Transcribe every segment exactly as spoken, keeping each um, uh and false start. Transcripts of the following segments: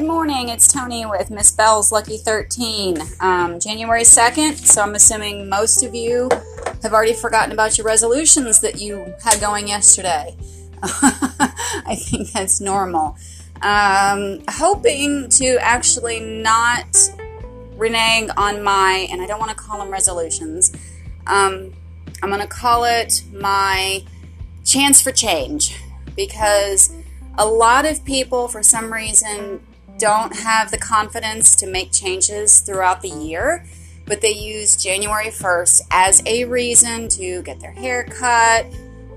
Good morning, it's Tony with Miss Bell's Lucky thirteen, um, January second, so I'm assuming most of you have already forgotten about your resolutions that you had going yesterday. I think that's normal. Um, hoping to actually not renege on my, and I don't want to call them resolutions, um, I'm going to call it my chance for change, because a lot of people, for some reason, don't have the confidence to make changes throughout the year, but they use January first as a reason to get their hair cut,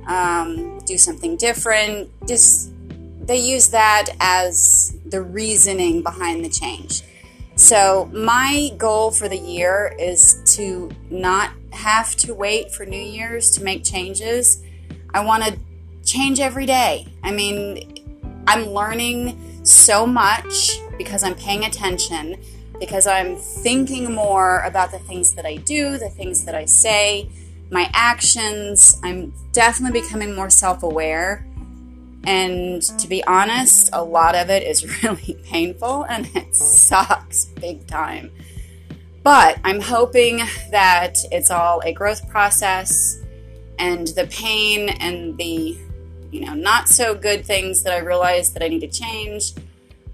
um, do something different. Just they use that as the reasoning behind the change. So my goal for the year is to not have to wait for New Year's to make changes. I want to change every day. I mean, I'm learning so much because I'm paying attention, because I'm thinking more about the things that I do, the things that I say, my actions. I'm definitely becoming more self-aware. And to be honest, a lot of it is really painful and it sucks big time. But I'm hoping that it's all a growth process, and the pain and the you know, not so good things that I realized that I need to change.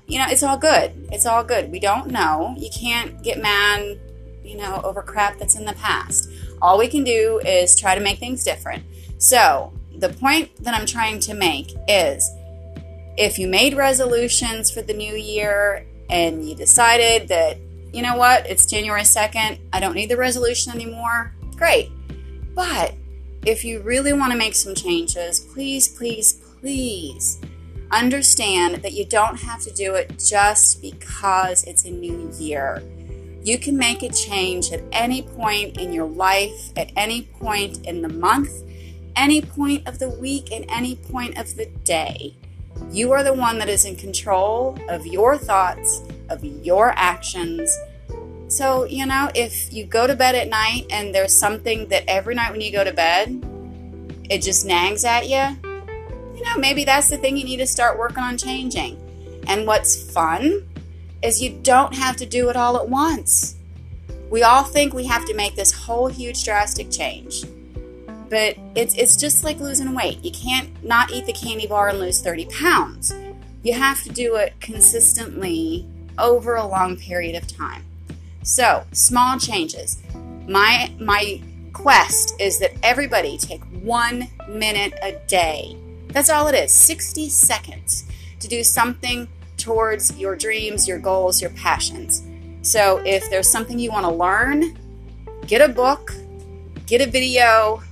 You know, it's all good. It's all good. We don't know. You can't get mad, you know, over crap that's in the past. All we can do is try to make things different. So the point that I'm trying to make is, if you made resolutions for the new year and you decided that, you know what, it's January second, I don't need the resolution anymore, great. But if you really want to make some changes, please, please, please understand that you don't have to do it just because it's a new year. You can make a change at any point in your life, at any point in the month, any point of the week, and any point of the day. You are the one that is in control of your thoughts, of your actions. So, you know, if you go to bed at night and there's something that every night when you go to bed, it just nags at you, you know, maybe that's the thing you need to start working on changing. And what's fun is you don't have to do it all at once. We all think we have to make this whole huge drastic change, but it's it's just like losing weight. You can't not eat the candy bar and lose thirty pounds. You have to do it consistently over a long period of time. So, small changes. My my quest is that everybody take one minute a day. That's all it is, sixty seconds, to do something towards your dreams, your goals, your passions. So if there's something you want to learn, get a book, get a video,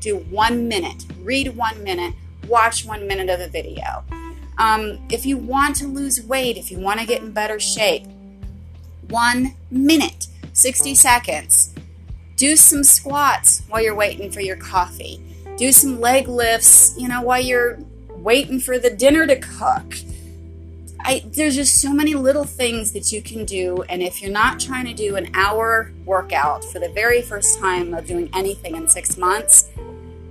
do one minute, read one minute, watch one minute of a video. Um, if you want to lose weight, if you want to get in better shape, One minute, sixty seconds. Do some squats while you're waiting for your coffee. Do some leg lifts, you know, while you're waiting for the dinner to cook. I, there's just so many little things that you can do, and if you're not trying to do an hour workout for the very first time of doing anything in six months,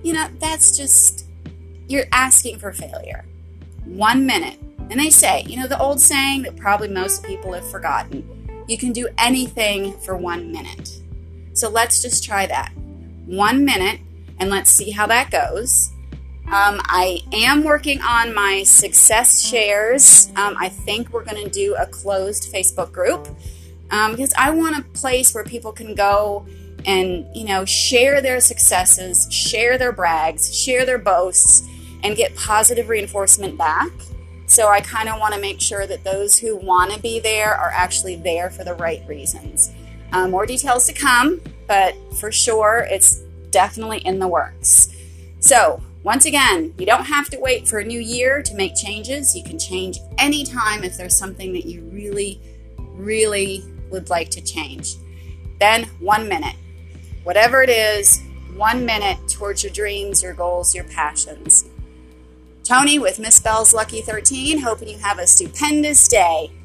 you know, that's just, you're asking for failure. One minute. And they say, you know, the old saying that probably most people have forgotten, you can do anything for one minute. So let's just try that. One minute, and let's see how that goes. Um, I am working on my success shares. Um, I think we're going to do a closed Facebook group um, because I want a place where people can go and, you know, share their successes, share their brags, share their boasts, and get positive reinforcement back. So I kind of want to make sure that those who want to be there are actually there for the right reasons. Um, more details to come, but for sure, it's definitely in the works. So once again, you don't have to wait for a new year to make changes. You can change anytime if there's something that you really, really would like to change. Then one minute, whatever it is, one minute towards your dreams, your goals, your passions. Tony with Miss Bell's Lucky thirteen, hoping you have a stupendous day.